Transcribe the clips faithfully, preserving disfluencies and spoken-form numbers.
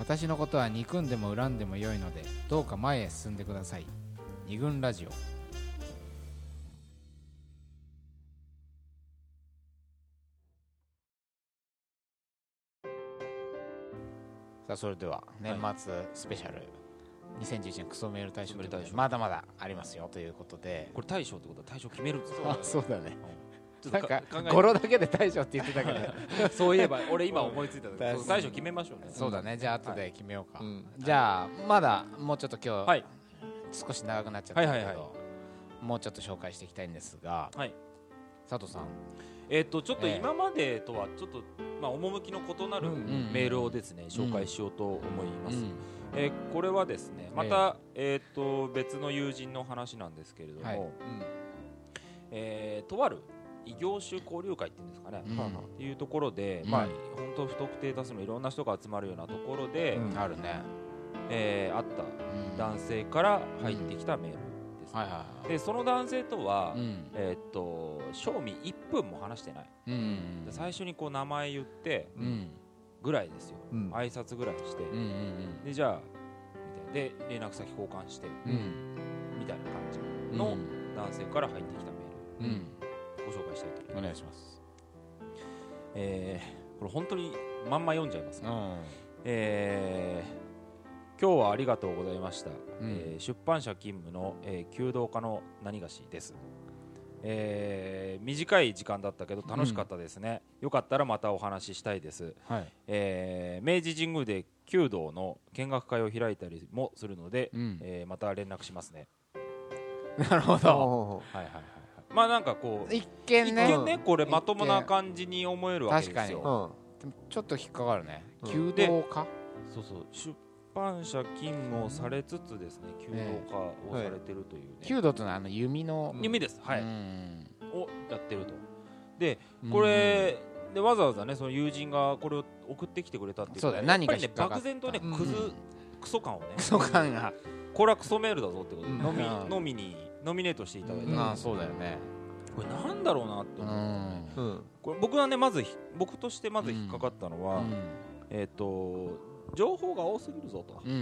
私のことは憎んでも恨んでも良いので、どうか前へ進んでください。二軍ラジオ。さあそれでは年末スペシャル、はい、にせんじゅういちねんクソメール大賞、まだまだありますよということで、これ大賞ってことは大賞決めるんですか？あ、そうだね、ちょっとかなんか語呂だけで大賞って言ってたけどそういえば俺今思いついたけど大賞決めましょうね。そうだね、じゃあ後で決めようか、はい、うん、じゃあまだもうちょっと今日、はい、少し長くなっちゃったけど、はいはいはい、もうちょっと紹介していきたいんですが、はい、佐藤さん、えー、とちょっと今までとはちょっと、まあ、趣の異なるメールをですね、うんうんうん、紹介しようと思います、うんうん、えー、これはですねまた、えー、と別の友人の話なんですけれども、はい、うん、えー、とある異業種交流会っていうんですかね、うん、っていうところで、まあ、本当不特定多数のいろんな人が集まるようなところで、うん、あるね、えー、あった男性から入ってきたメール、うんうん、はいはいはい、でその男性とは、うん、えー、っと正味いっぷんも話してない、うんうんうん、で最初にこう名前言ってぐらいですよ、うん、挨拶ぐらいして、うんうんうん、でじゃあみたいなで連絡先交換して、うん、みたいな感じの男性から入ってきたメール、うん、ご紹介したいと思います。お願いします、えー、これ本当にまんま読んじゃいますね、うん、えー今日はありがとうございました、うん、えー、出版社勤務の、えー、弓道家の何がしです、えー、短い時間だったけど楽しかったですね、うん、よかったらまたお話ししたいです、はい、えー、明治神宮で弓道の見学会を開いたりもするので、うん、えー、また連絡しますね。なるほど、はいはいはい、まあなんかこう一見 ね, 一見ねこれまともな感じに思えるわけですよ、確かに、うん、でもちょっと引っかかるね、弓道家、そうそう、出版社勤務をされつつですね、弓道家をされてるというね、弓、はい、道というのはあの弓の弓です、はい、うん、をやってると。でこれでわざわざねその友人がこれを送ってきてくれたっていうのは、そうだ、何か引っかかった、やっぱりね漠然とねクズ、うん、クソ感をね、クソ感がこれはクソメールだぞってことで、うん、ノミにノミネートしていただいた、うん、ああそうだよね、これなんだろうなって思って、ね、うんうん、これ僕はねまず僕としてまず引っかかったのは、うんうん、えっ、ー、と情報が多すぎるぞと、うんう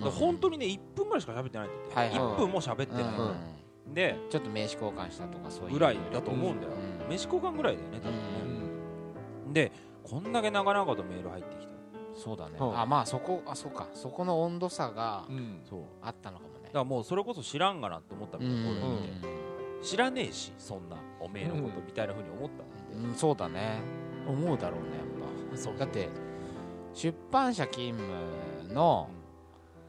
んうん、本当にねいっぷんぐらいしか喋ってないんだって、はいはい、いっぷんも喋ってない、うんうん、でちょっと名刺交換したとかそういうぐらいだと思うんだよ、うんうん、名刺交換ぐらいだよね多分ね、うん、でこんだけ長々とメール入ってきた、そうだね、あ、まあそこ、あ、そうか、そこの温度差が、うん、そうあったのかもね。だからもうそれこそ知らんがなって思ったみたいな、うんうん、これ見て知らねえしそんなおめえのことみたいな風に思ったんで、うんうん、そうだね、思うだろうねやっぱ、そうだって出版社勤務の、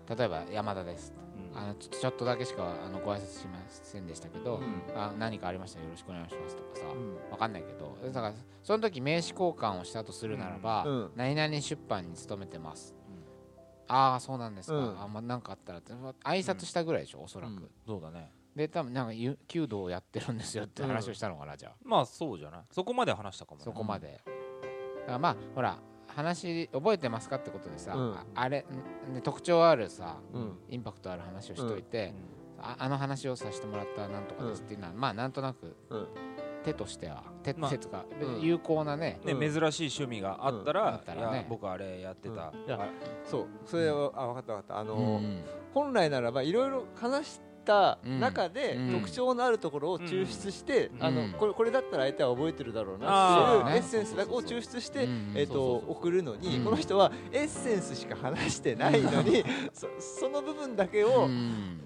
うん、例えば山田です、うん、あの ち, ょちょっとだけしかあのご挨拶しませんでしたけど、うん、あ何かありましたらよろしくお願いしますとかさ、うん、わかんないけど、だからその時名刺交換をしたとするならば、うんうん、何々出版に勤めてます、うん、ああそうなんですか、うん、あんま何かあったらって挨拶したぐらいでしょ、うん、おそらく、うん、そうだね、で多分なんか弓道をやってるんですよって話をしたのかな、うん、じゃあまあそうじゃない、そこまで話したかもね、そこまで、だからまあほら話覚えてますかってことでさ、うん、あ, あれ、ね、特徴あるさ、うん、インパクトある話をしといて、うん、あ, あの話をさせてもらったなんとかですっていうのは、うん、まあなんとなく、うん、手としては手、まあ、手とか、うん、有効な ね, ね、うん、珍しい趣味があったら、うん、あったらね、僕あれやってた、うん、あそうそれは、うん、あ分かった分かった、あのーうん、本来ならばいろいろ話して中で特徴のあるところを抽出して、うん、あの こ, れこれだったら相手は覚えてるだろうなっていうエッセンスを抽出して、えーと送るのに、この人はエッセンスしか話してないのにそ, その部分だけを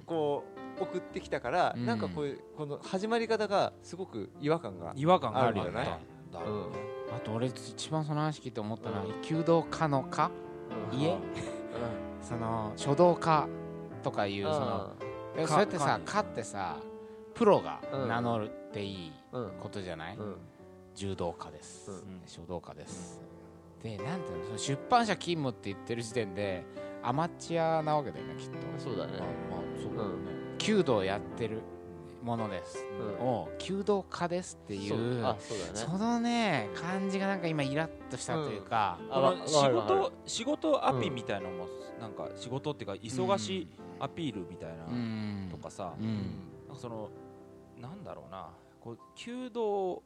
こう送ってきたから、なんかこういうこの始まり方がすごく違和感があるじゃない、あと俺一番その話聞いて思ったのは弓道家の家、うん、家、うん、その書道家とかいうそのそうやってさ、かってさ、プロが名乗るっていいことじゃない、うんうん、柔道家です、うん、書道家です、うん、で、なんていうの、出版社勤務って言ってる時点でアマチュアなわけだよね、きっと。そうだね、まあ、そうだね、うん、弓道やってるものです、うん、を弓道家ですってい う, そ, う, あ そ, うだ、ね、そのね、感じがなんか今イラッとしたというか、うん、あ仕事、仕事アピみたいなのも、うん、なんか仕事っていうか忙しい、うんアピールみたいなとかさ、うん、なんかそのなんだろうな、こう弓道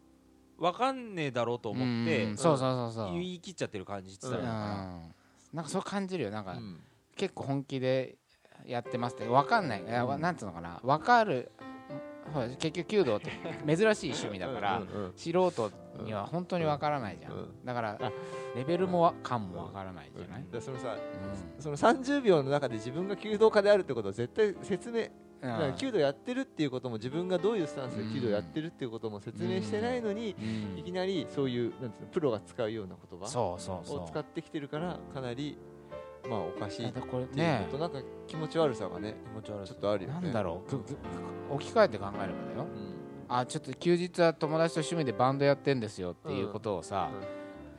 わかんねえだろうと思って、うん、そうそうそうそう言い切っちゃってる感じって言ったら、うん、なんかそう感じるよ。なんか、うん、結構本気でやってますって分かんない、うん、なんていうのかな、分かる、結局弓道って珍しい趣味だからうん、うん、素人には本当に分からないじゃん、うんうん、だからレベルも感も分からないじゃない、うんうん、そのさ、うん、そのさんじゅうびょうの中で自分が弓道家であるってことは絶対説明、うん、弓道やってるっていうことも自分がどういうスタンスで弓道やってるっていうことも説明してないのに、うんうん、いきなりそういう、なんていうの、プロが使うような言葉を使ってきてるからかなりまあおかしいっていうこと、ね、なんか気持ち悪さがね、気持ち悪さちょっとあるよね。なんだろう、置き換えて考えればだよ、うん、あちょっと休日は友達と趣味でバンドやってんですよっていうことをさ、うんうん、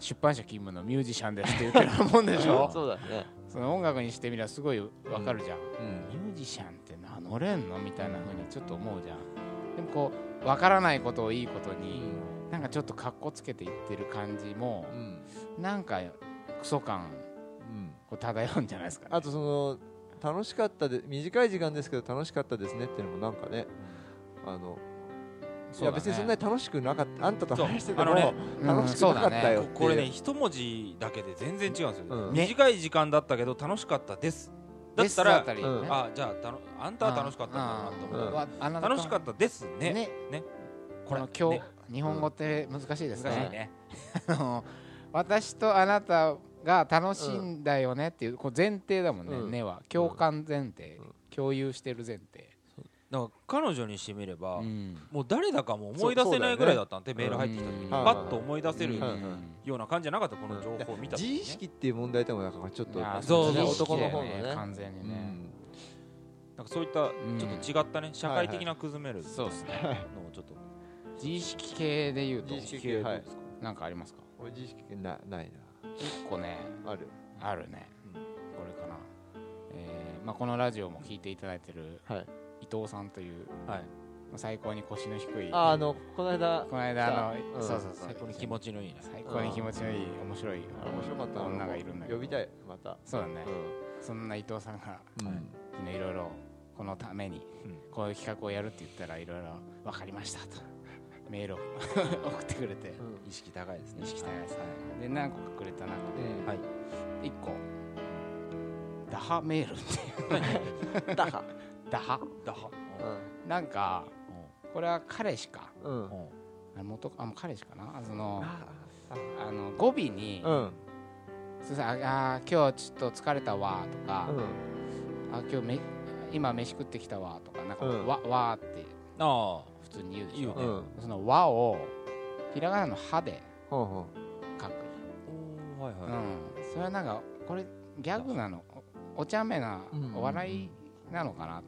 出版社勤務のミュージシャンですって言ってるもんでしょそうだね、その音楽にしてみればすごいわかるじゃん、うんうん、ミュージシャンって名乗れんのみたいな風にちょっと思うじゃん。でもこう分からないことをいいことに、うん、なんかちょっとカッコつけていってる感じも、うん、なんかクソ感漂うんじゃないですか、ね、あとその楽しかったで、短い時間ですけど楽しかったですねっていうのもなんかね、あのそうだね、いや別にそんなに楽しくなかった、あんたと話してても、ね、楽しくなかったよ、うんね、これね一文字だけで全然違うんですよ、うん、短い時間だったけど楽しかったですだったら、うん、あじゃ あ, たのあんたは楽しかったんだなと思った、うん、楽しかったです ね, ね, ねこれの今日、ね、日本語って難しいですね、難しいねあの私とあなたが楽しいんだよねっていう、こう前提だもんね、うん、根は共感前提、うん、共有してる前提。なんか彼女にしてみれば、うん、もう誰だかも思い出せないぐらいだったんで、ね、メール入ってきた時にパッと思い出せるような感じじゃなかった、この情報を見た時、ね、自意識っていう問題でもなんかちょっとそうそう男の方がね完全にね、うん、なんかそういったちょっと違ったね、うん、社会的な崩める、はい、はい、そうですねのちょっと自意識系で言うと自意識系、はい、なんかありますか？俺自意識系 な, ないな結構ねあるあるね、うん、これかな、えーまあ、このラジオも聞いていただいてる、はい、伊藤さんという、はい、最高に腰の低い、ああのこの間この間あの、うん、そうそうそう、最高に気持ちのいい最高に気持ちのいい面白い面白かった女がいるんだけど、呼びたいまた、そうだね、うん、そんな伊藤さんが、うん、いろいろこのために、うん、こういう企画をやるって言ったらいろいろ分かりましたとメールを送ってくれて、うん、意識高いですね、意識高いですね、はい、で何個かくれた中で、うん、はい、いっこダハメールっていうダハダハダハ、うん、なんか、うん、これは彼氏か、うん、あ元あ彼氏かな、そのあの語尾に、うん、すいません、ああ今日ちょっと疲れたわとか、うん、あ今日め今飯食ってきたわとか、なんか、うん、わわってあ普通に言うでしょ、ね、うん、そのわをひらがなのはで書く、うん、はいはい、うん、それはなんかこれギャグなの、お茶目なお笑いなのかな、あ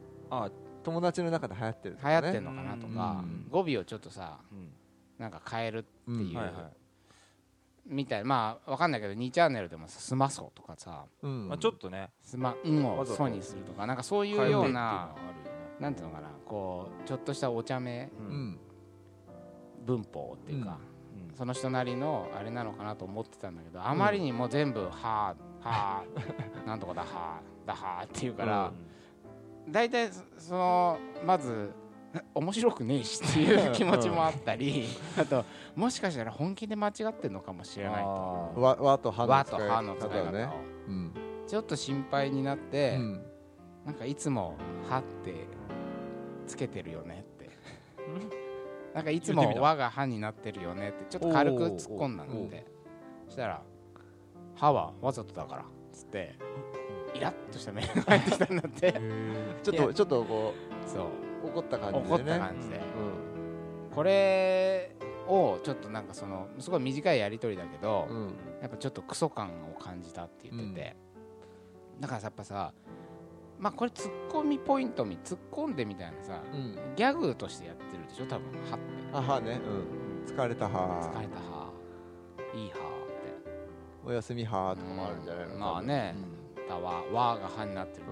あ友達の中で流行ってるとか、ね、流行ってんのかなとか、うん、語尾をちょっとさ、うん、なんか変えるっていう、うん、はいはい、みたいな、まあわかんないけどにチャンネルでもさ、すまそうとかさ、うん、まあ、ちょっとねすまんをそうにするとか、なんかそういうような、なんていうのかな、こうちょっとしたお茶目、うん、文法っていうか、うん、その人なりのあれなのかなと思ってたんだけど、あまりにも全部はーはーなんとかだはーだはーっていうから、うん、大体そのまず面白くねえしっていう気持ちもあったりあともしかしたら本気で間違ってるのかもしれないと、わわと歯の使い方をね、うん、ちょっと心配になって、うん、なんかいつも歯ってつけてるよねってなんかいつもわが歯になってるよねってちょっと軽く突っ込んだので、そしたら歯はわざとだからっつってイラッとしたメールが入ってきたんだってちょっとちょっとこう、そう怒った感じでね、怒った感じで、うん、これをちょっとなんかそのすごい短いやり取りだけど、うん、やっぱちょっとクソ感を感じたって言ってて、うん、だからやっぱさ、まあこれツッコミポイントに突っ込んでみたいなさ、うん、ギャグとしてやってるでしょ多分、はってあはね、うん、疲れたは疲れたはいいはっておやすみはとかもあるんじゃないの、うん、まあね、うん、はわが歯になってる、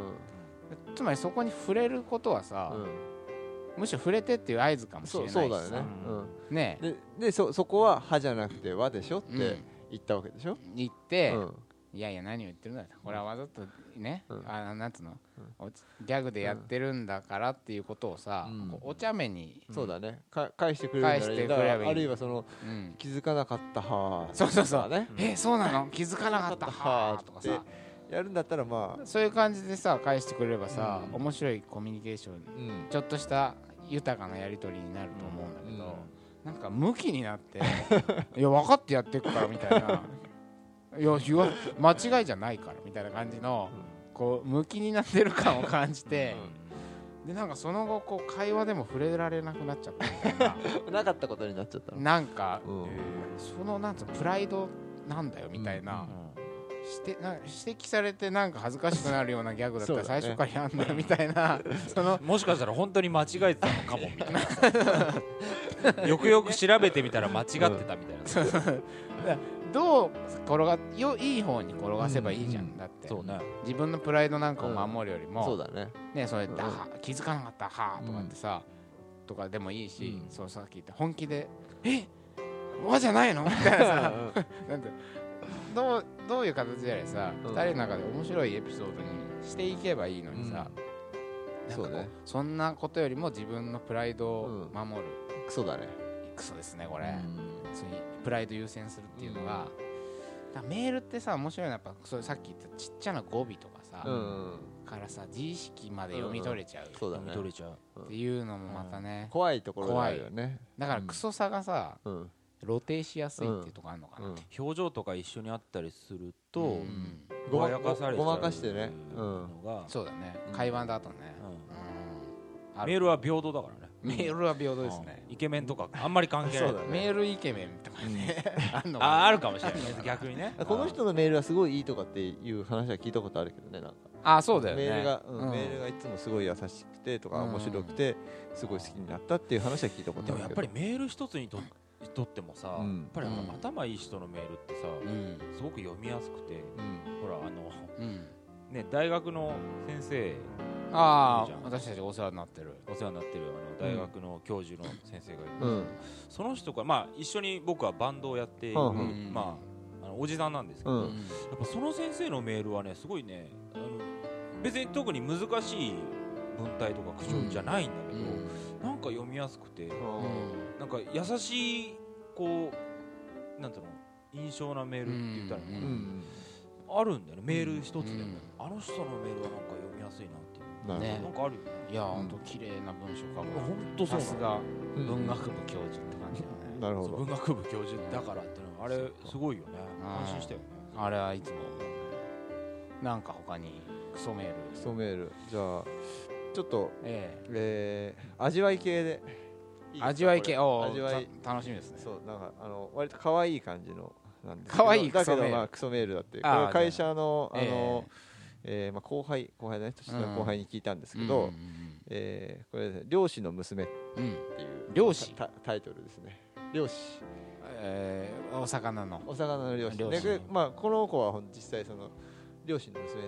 うん、つまりそこに触れることはさ、うん、むしろ触れてっていう合図かもしれないしさ、そうそうだよね、うん、ねえ、で、で、そ、そこは歯じゃなくて和でしょって言ったわけでしょ、うん、言って、うん、いやいや何を言ってるんだ、これはわざとね、うん、あなんつうの、うん、ギャグでやってるんだからっていうことをさ、うん、こうお茶目に、うん、そうだね、か返してくれるんだね、だからあるいはその、うん、気づかなかった歯、そうそうそう、ね、えそうなの、気づかなかった歯とかさ。やるんだったらまあそういう感じでさ返してくれればさ、うん、面白いコミュニケーション、うん、ちょっとした豊かなやり取りになると思うんだけど、うんうん、なんかムキになっていや分かってやっていくからみたいないや間違いじゃないからみたいな感じの、うん、こうムキになってる感を感じて、うんでなんかその後こう会話でも触れられなくなっちゃったみたいななかったことになっちゃったのなんか、うん、そのなんつうプライドなんだよみたいな、うんうん、な指摘されてなんか恥ずかしくなるようなギャグだったら最初からやんだよみたいなそのもしかしたら本当に間違えてたのかもみたいなよくよく調べてみたら間違ってたみたいな、うん、どう転がよいい方に転がせばいいじゃん、うん、だってそう、ね、自分のプライドなんかを守るよりも、うん、そうだねね、それで、うん、気づかなかったはーとかってさ、うん、とかでもいいし、うん、そうさっき言った本気でえわじゃないのみたいなさなんてどう、どういう形であれさ、うん、ふたりの中で面白いエピソードにしていけばいいのにさ、うん、そうね、そんなことよりも自分のプライドを守る、うん、クソだねクソですねこれ、うん、そうプライド優先するっていうのが、うん、だメールってさ面白いのはやっぱそれさっき言ったちっちゃな語尾とかさ、うんうんからさ自意識まで読み取れちゃう、うん、そうだね、読み取れちゃうっていうのもまたね、うん、怖いところがあるよね。だからクソさがさ、うん、露呈しやすいっていうとこあるのかな、うんうん、表情とか一緒にあったりすると、うん、ごまかされちゃう、ごまかしてね、うん、そうだね、うん、会話だとね、うんうんうん、メールは平等だからね、メールは平等ですね、うん、イケメンとかあんまり関係ないそうだ、ね、メールイケメンとかね、うん、あ, かあ, あるかもしれない逆にねこの人のメールはすごいいいとかっていう話は聞いたことあるけどね、なんかあそうだよね、メールが、うんうん、メールがいつもすごい優しくてとか面白くてすごい好きになったっていう話は聞いたことあるけど、でもやっぱりメール一つにとってもさ、うん、やっぱり頭いい人のメールってさ、うん、すごく読みやすくて、うん、ほらあの、うんね、大学の先生、ああ私たちお世話になってるお世話になってるあの大学の教授の先生がいて、うん、その人から、まあ、一緒に僕はバンドをやっている、うんまあ、あのおじさんなんですけど、うん、やっぱその先生のメールはねすごいねあの別に特に難しい文体とか口調じゃないんだけど、うん、なんか読みやすくて、うん、なんか優しいこうなんていうの印象なメールって言ったら、ねうん、あるんだよねメール一つでも、うん、あの人のメールはなんか読みやすいなっていう、ね、なんかあるよね。いや本当綺麗な文章かも、本当そう、さすが文学部教授って感じだよねなるほど文学部教授だからってのはあれすごいよね、安心したよね、あれはいつもなんか他にクソメールクソメールじゃあちょっと、えーえー、味わい系でいい味わい系お味わい楽しみですね。そうなんかあの割と可愛い感じのなんですけど可愛いだけど、まあ、クソメールだってこれ会社の、あの、えーえーまあ、後輩後輩だね年の後輩に聞いたんですけど、うんえー、これ、ね、漁師の娘っていう、うん、漁師 タ, タイトルですね漁師、えー、お魚のお魚の漁師、漁師で、まあ、この子は実際その両親の娘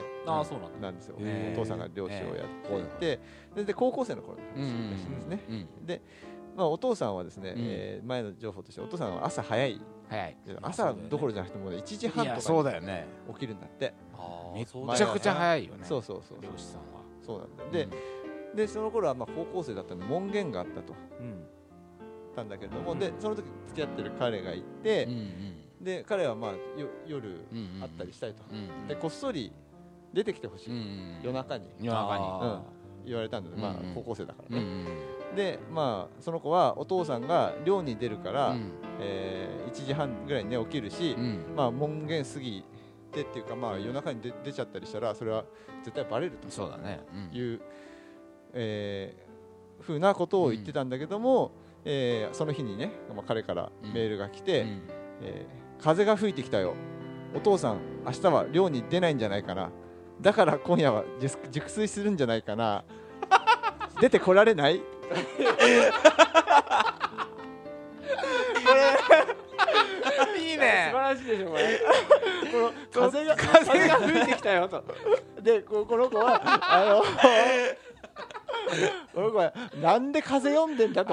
なんですよ。お父さんが漁師をやっていて、でで高校生の頃の話らしいんですね。うんうんうん、で、まあ、お父さんはですね、うんえー、前の情報としてお父さんは朝早い、早い朝どころじゃなくてもう、ね、いちじはんとかに起きるんだって。あめちゃくちゃ早いよね。そうそうそう。漁師さんはそうなんだ。で、うん、でその頃はまあ高校生だったので門限があったと、うん、たんだけれども、うん、でその時付き合ってる彼がいて。うんうんで彼は、まあ、夜会ったりしたいと、うんうん、でこっそり出てきてほしい、うんうん、夜中に、夜中に、うん、言われたんだけど、うんうんまあ、高校生だからね、うんうん、で、まあ、その子はお父さんが寮に出るから、うんえー、いちじはんぐらいに、ね、起きるし、うんまあ、門限過ぎてっていうか、まあ、夜中にで出ちゃったりしたらそれは絶対バレるとそうだね、うん、いう、えー、ふうなことを言ってたんだけども、うんえー、その日にね、まあ、彼からメールが来て、うんうんえー風が吹いてきたよ。お父さん、明日は漁に出ないんじゃないかな。だから今夜は熟睡するんじゃないかな。出てこられない？これいいね。素晴らしいでしょこれ。この風が風が吹いてきたよと。で、この子はあの。この子はなんで風読んでんだと。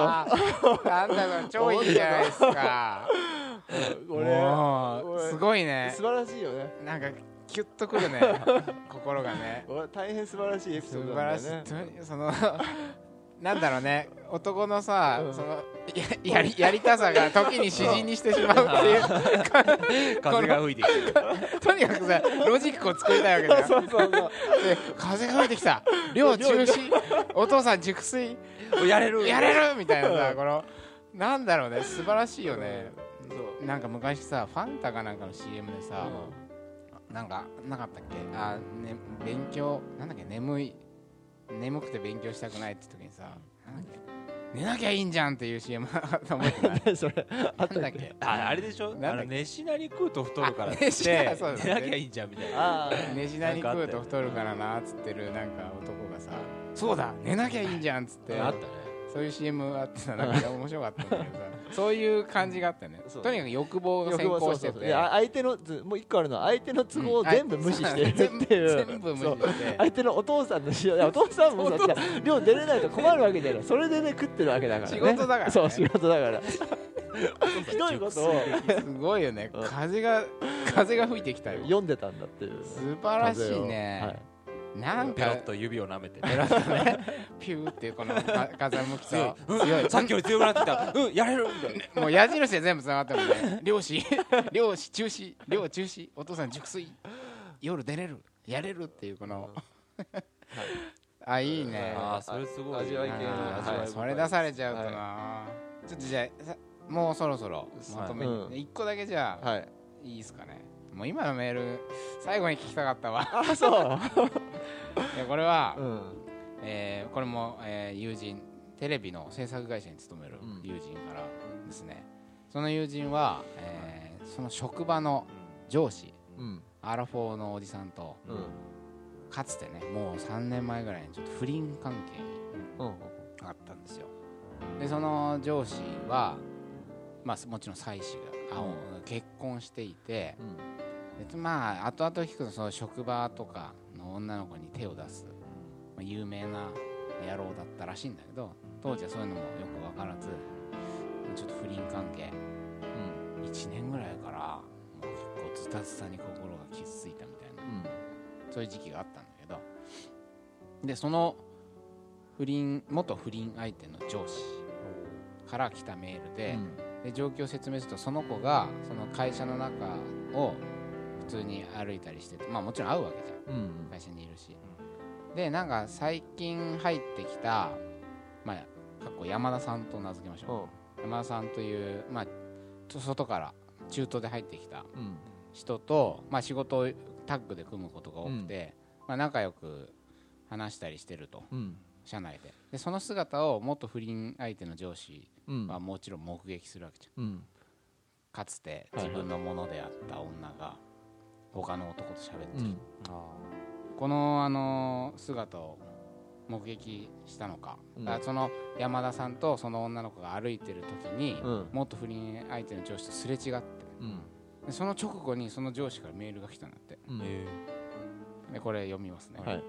なんだろう超いいじゃないですか。これすごいね素晴らしいよねなんかキュッとくるね心がね大変素晴らしいエピソードなんだよねそのなんだろうね、男のさ、うん、その や, や, りやりたさが時に詩人にしてしまうっていう風が吹いてきてとにかくさロジックを作りたいわけだよそうそうそうで風が吹いてきた、量中止、お父さん熟睡やれるやれるみたいなさ、このなんだろうね、素晴らしいよね、うん、そうなんか昔さファンタかなんかの シーエム でさ、うん、なんかなかったっけ、あ、ね、勉強なんだっけ、眠い眠くて勉強したくないって時にさ、なんだっけ、寝なきゃいいんじゃんっていう シーエム と思ってないそれあったっけ、 あ, あれでしょ、あの寝しなに食うと太るからって寝なきゃいいんじゃんみたいな寝しなに食うと太るからなっつってるなんか男がさ、そうだ寝なきゃいいんじゃんっつってあったね、そういう シーエム あってさ、なんか面白かったんだけどさそういう感じがあったね、とにかく欲望が先行してて、相手のもう一個あるのは相手の都合を全部無視してるっていう、全部無視して相手のお父さんの仕様、お父さんもさ量出れないと困るわけじゃない、それでね食ってるわけだからね、仕事だから、そう仕事だからひどいことをすごいよね、風が風が吹いてきたよ、読んでたんだっていう、素晴らしいね、なんかペロッと指を舐めて、ね、ペロッとねピューっていうこの風向きと強い、さっきより強くなってきた、うんやれるみたいな、もう矢印で全部つながってるもんね、漁師漁師中止、漁中止、お父さん熟睡、夜出れるやれるっていうこのあ、いいね、あそれすごい味わい系の、それ出されちゃうとな、ちょっとじゃあもうそろそろまとめにいっこだけじゃあいいですかね、もう今のメール最後に聞きたかったわあそういやこれは、うん、えー、これも、えー、友人、テレビの制作会社に勤める友人からですね、うん、その友人は、えー、その職場の上司、うん、アラフォーのおじさんと、うん、かつてねもうさんねんまえぐらいにちょっと不倫関係があったんですよ、でその上司は、まあ、もちろん妻子が、うん、結婚していて、うん、まあ後々聞くとその職場とかの女の子に手を出す、まあ、有名な野郎だったらしいんだけど、当時はそういうのもよく分からずちょっと不倫関係、うん、いちねんぐらいからもう結構ズタズタに心が傷ついたみたいな、うん、そういう時期があったんだけど、でその不倫元不倫相手の上司から来たメールで、うん、で状況を説明すると、その子がその会社の中を普通に歩いたりしてて、まあもちろん会うわけじゃん、うんうん、会社にいるし、でなんか最近入ってきた、まあ、かっこ山田さんと名付けましょう、山田さんという、まあ、外から中東で入ってきた人と、うん、まあ、仕事をタッグで組むことが多くて、うん、まあ、仲良く話したりしてると、うん、社内 で, でその姿を元不倫相手の上司はもちろん目撃するわけじゃん、うん、かつて自分のものであった女が他の男と喋ってる、うん、あこの、あのー、姿を目撃したのか、うん、だからその山田さんとその女の子が歩いてる時に、うん、もっと不倫相手の上司とすれ違って、うん、でその直後にその上司からメールが来たんだって、うん、でこれ読みますね、はい、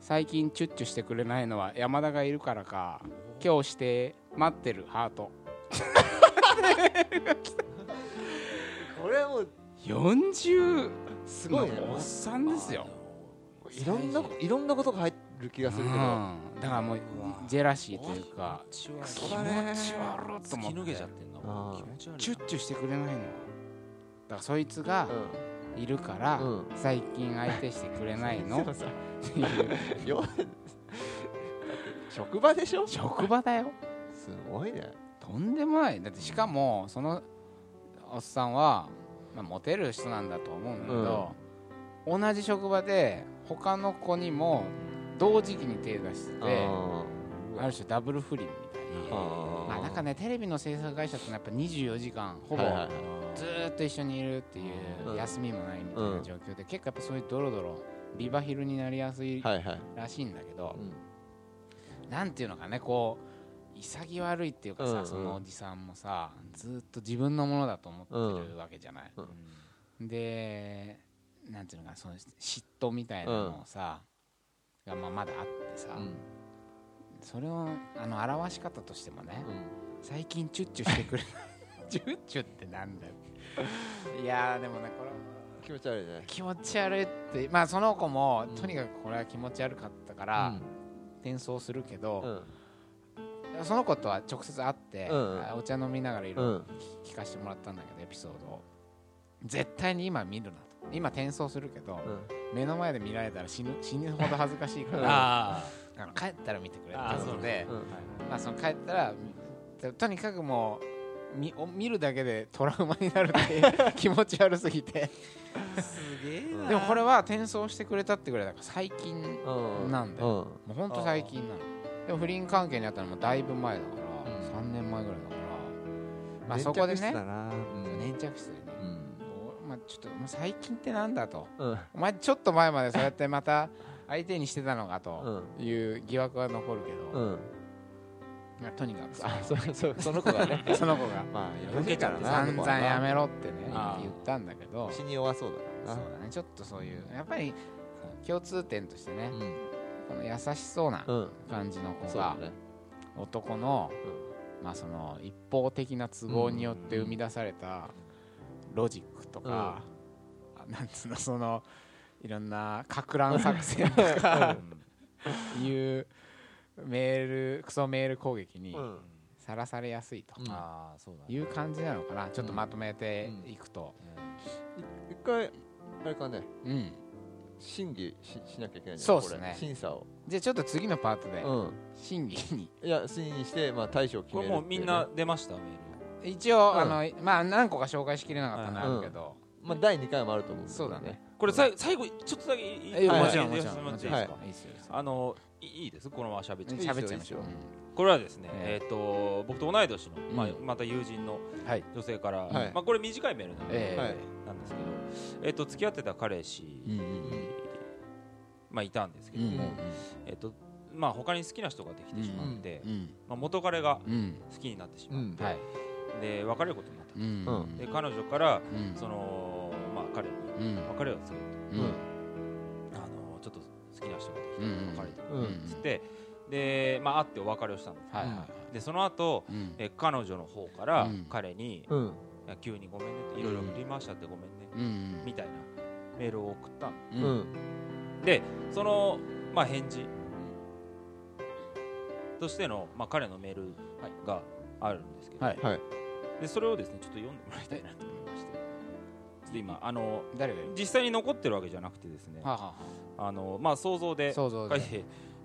最近チュッチュしてくれないのは山田がいるからか、今日して待ってるハートこれもうよんじゅうすごいおっさんですよ、いろんないろんなことが入る気がするけど、うん、だからもうジェラシーというか気持ち悪いと思って、突き抜けちゃってんの、チュッチュしてくれないのだからそいつがいるから、うん、最近相手してくれないのっていう職場でしょ、職場だよ、すごいね、とんでもない、だってしかもそのおっさんはまあ、モテる人なんだと思うんだけど、うん、同じ職場で他の子にも同時期に手出してて、ある種ダブル不倫みたいな、あ、まあ、なんかねテレビの制作会社ってのはやっぱにじゅうよじかんほぼずっと一緒にいるっていう休みもないみたいな状況で、結構やっぱそういうドロドロビバヒルになりやすいらしいんだけど、はいはい、うん、なんていうのかね、こう潔悪いっていうかさ、うんうん、そのおじさんもさずっと自分のものだと思ってるわけじゃない、うんうん、でなんていうのか、その嫉妬みたいなのをさ、うん、が ま, まだあってさ、うん、それをあの表し方としてもね、うん、最近チュッチュしてくれないチュッチュってなんだよいやでもねこれ気持ち悪いね、気持ち悪いって、まあその子も、うん、とにかくこれは気持ち悪かったから、うん、転送するけど、うん、その子とは直接会って、うん、お茶飲みながらいろいろ聞かせてもらったんだけど、うん、エピソードを絶対に今見るなと、今転送するけど、うん、目の前で見られたら死ぬ、死ぬほど恥ずかしいからああの帰ったら見てくれってことで、うん、まあその帰ったらとにかくもう 見, 見るだけでトラウマになるって気持ち悪すぎてすげえな。でもこれは転送してくれたってぐらいだから最近なんだよ、うんうん、もうほんと最近なの。でも不倫関係にあったのもだいぶ前だから、うん、さんねんまえぐらいだから、まあ、そこでね粘着してるね、うんまあ、ちょっともう最近ってなんだと、うん、お前ちょっと前までそうやってまた相手にしてたのかという疑惑は残るけど、うんうんとにかく そ, そ, その子がねその子がまあ受けちゃうから散々やめろってね言ったんだけど、死に弱そうだからそうだね。ちょっとそういうやっぱり共通点としてね、うん、この優しそうな感じの子が、うんね、男の、うん、まあその一方的な都合によって生み出されたロジックとか、うん、なんつうのそのいろんなかく乱作戦とかいうメールクソメール攻撃にさらされやすいとかいう感じなのかな、うん、ちょっとまとめていくと、うんうん、一回あれかね、うん、審議 し, しなきゃいけないんじゃない。そうですね、審査を。じゃあちょっと次のパートで審議に、うん、いや審議して、まあ、対処を決める。これもうみんな出ましたメール一応、うんあのまあ、何個か紹介しきれなかったのあるけど、うんまあ、だいにかいもあると思うんですよね。そうだね。これさい最後ちょっとだけいいですか。もちろんもちろんもちろんいいですよ。あのいいですこのまま喋って喋っちゃいましょう。これはですね、えっと僕と同い年の、まあ、また友人の女性から、はい、まあ、これ短いメールなので、はい、なんですけど、えっと付き合ってた彼氏、うんうんうん、まあいたんですけども、うんうんうん、えっとまあ他に好きな人ができてしまって、うんうんまあ、元彼が好きになってしまって、うんはい、で別れることになったんです、うんうん、で彼女から、うん、そのまあ彼に、うん、別れを告げると、うん、あのちょっと好きな人ができて、うん、別れてくるっつって、うん、で、まあ、会ってお別れをしたんです、はいはいはい、でその後、うん、え彼女の方から、うん、彼に、うん、急にごめんねっていろいろ振り回しちゃってごめんね、うん、みたいなメールを送ったんです、うん、でその、まあ、返事としての、まあ、彼のメールがあるんですけど、はいはい、でそれをですねちょっと読んでもらいたいなと思いまして、今あの誰が実際に残ってるわけじゃなくてですね、はあはあ、あのまあ想像で書いてい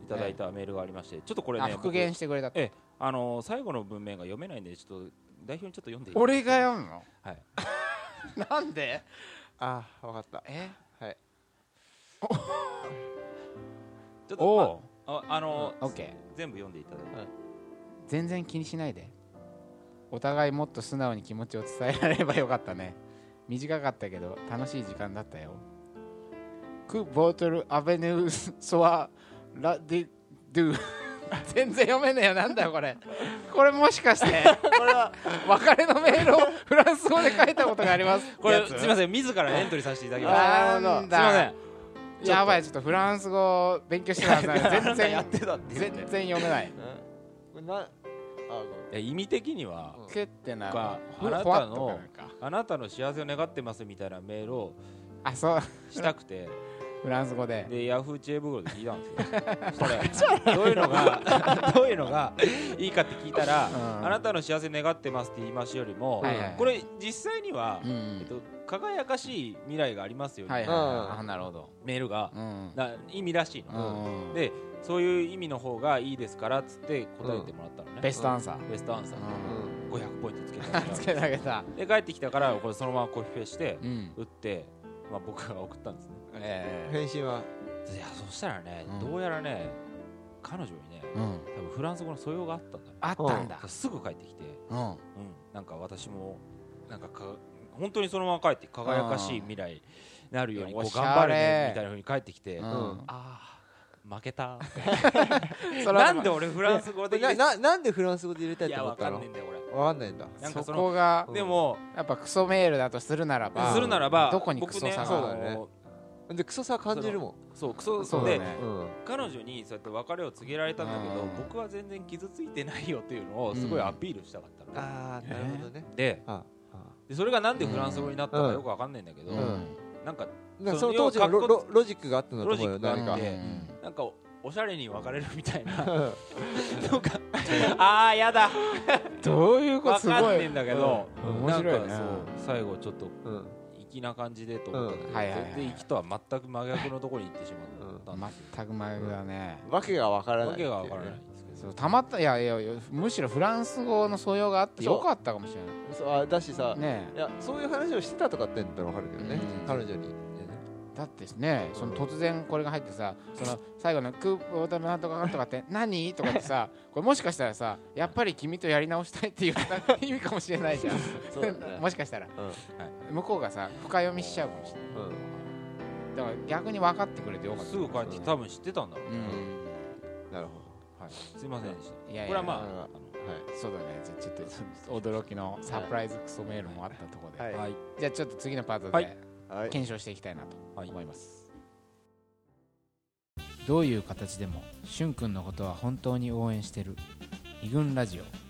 ただいたメールがありまして、ええ、ちょっとこれね復元してくれたって、ええ、あの最後の文面が読めないんでちょっと代表にちょっと読んでいいですか。俺が読むの、はいなんでああ分かった、えはいちょっと、まあ、あ, あの、うん、全部読んでいただいて、はい、全然気にしないで、お互いもっと素直に気持ちを伝えられればよかったね。短かったけど楽しい時間だったよ。クボートルアベニューソアラデュ全然読めねえよ。なんだよこれこれもしかしてこれは別れのメールをフランス語で書いたことがありますこれすみません自らエントリーさせていただきました。なんだすみませんやばい、ちょっとフランス語勉強してたはずなのに全然やってたって、ね、全然読めないこれな意味的には、うん、ってなあなたのあなたの幸せを願ってますみたいなメールをあそうしたくてフランス語ででヤフー知恵袋で聞いたんですよそれどういうのがどういうのがいいかって聞いたら、うん、あなたの幸せ願ってますって言いましよりも、はいはい、これ実際には、うんえっと、輝かしい未来がありますよね、はいはいはい、あなるほどメールが、うん、意味らしいの、うん、でそういう意味の方がいいですからっつって答えてもらったのね、うん、ベストアンサーベストアンサー、うん、ごひゃくポイントつけたつけ投げたで帰ってきたからこれそのままコピペして、うん、打って、まあ、僕が送ったんですね、えー、返信は。いやそしたらね、うん、どうやらね彼女にね、うん、多分フランス語の素養があったんだ、ね、あったんだ、うん、すぐ帰ってきて、うんうん、なんか私もなんかか本当にそのまま帰って輝かしい未来になるようにこう頑張れねみたいな風に帰ってきて、うんうん、ああ負けたなんで俺フランス語でな, な, なんでフランス語で入れたいと思ったの。いや分かんねえんだよ俺分かんないんだ。なんか そ, のそこがでも、うん、やっぱクソメールだとするならば、うん、するならばどこにクソさが、ね、そうだねでクソさ感じるもん。そうクソそうで、ねうん、彼女にそうやって別れを告げられたんだけど、うん、僕は全然傷ついてないよっていうのをすごいアピールしたかったの、うん、ああなるほどね。 で, ああでそれがなんでフランス語になったかよく分かんないんだけど、うんうん、なんかなんかその当時の ロ, ロ, ロジックがあったんだと思うよ。ロジックがあって、うん、なんかおしゃれに別れるみたいななんかあーやだどういうことすごい分かってんだけど、うん、面白いね。なんかそう最後ちょっと、うん、粋な感じでと思ったけど、うんはいはいはい、全然粋とは全く真逆のところに行ってしまった、うん、全く真逆だね、うん、わけが分からない、わけが分からないですけど、そうたまったいやいやむしろフランス語の素養があってよかったかもしれない。そうあだしさ、ね、いやそういう話をしてたとかってんだったら分かるけどね、うん、彼女にだってね、その突然これが入ってさ、その最後のクータムなんとかなんとかって何とかってさ、これもしかしたらさ、やっぱり君とやり直したいっていう意味かもしれないじゃん。そうだね、もしかしたら、うんはい、向こうがさ深読みしちゃうかもしれない、うん。だから逆に分かってくれてよかった。すぐ帰って多分知ってたんだろうね。うん、なるほど、はい。すいませんでした。いやいやこれはまあ、あの、はい、そうだね。じゃあちょっと驚きのサプライズクソメールもあったところで、はいはい、じゃあちょっと次のパートで。はい検証していきたいなと思います、はい、どういう形でもしゅんくんのことは本当に応援してるに軍ラジオ。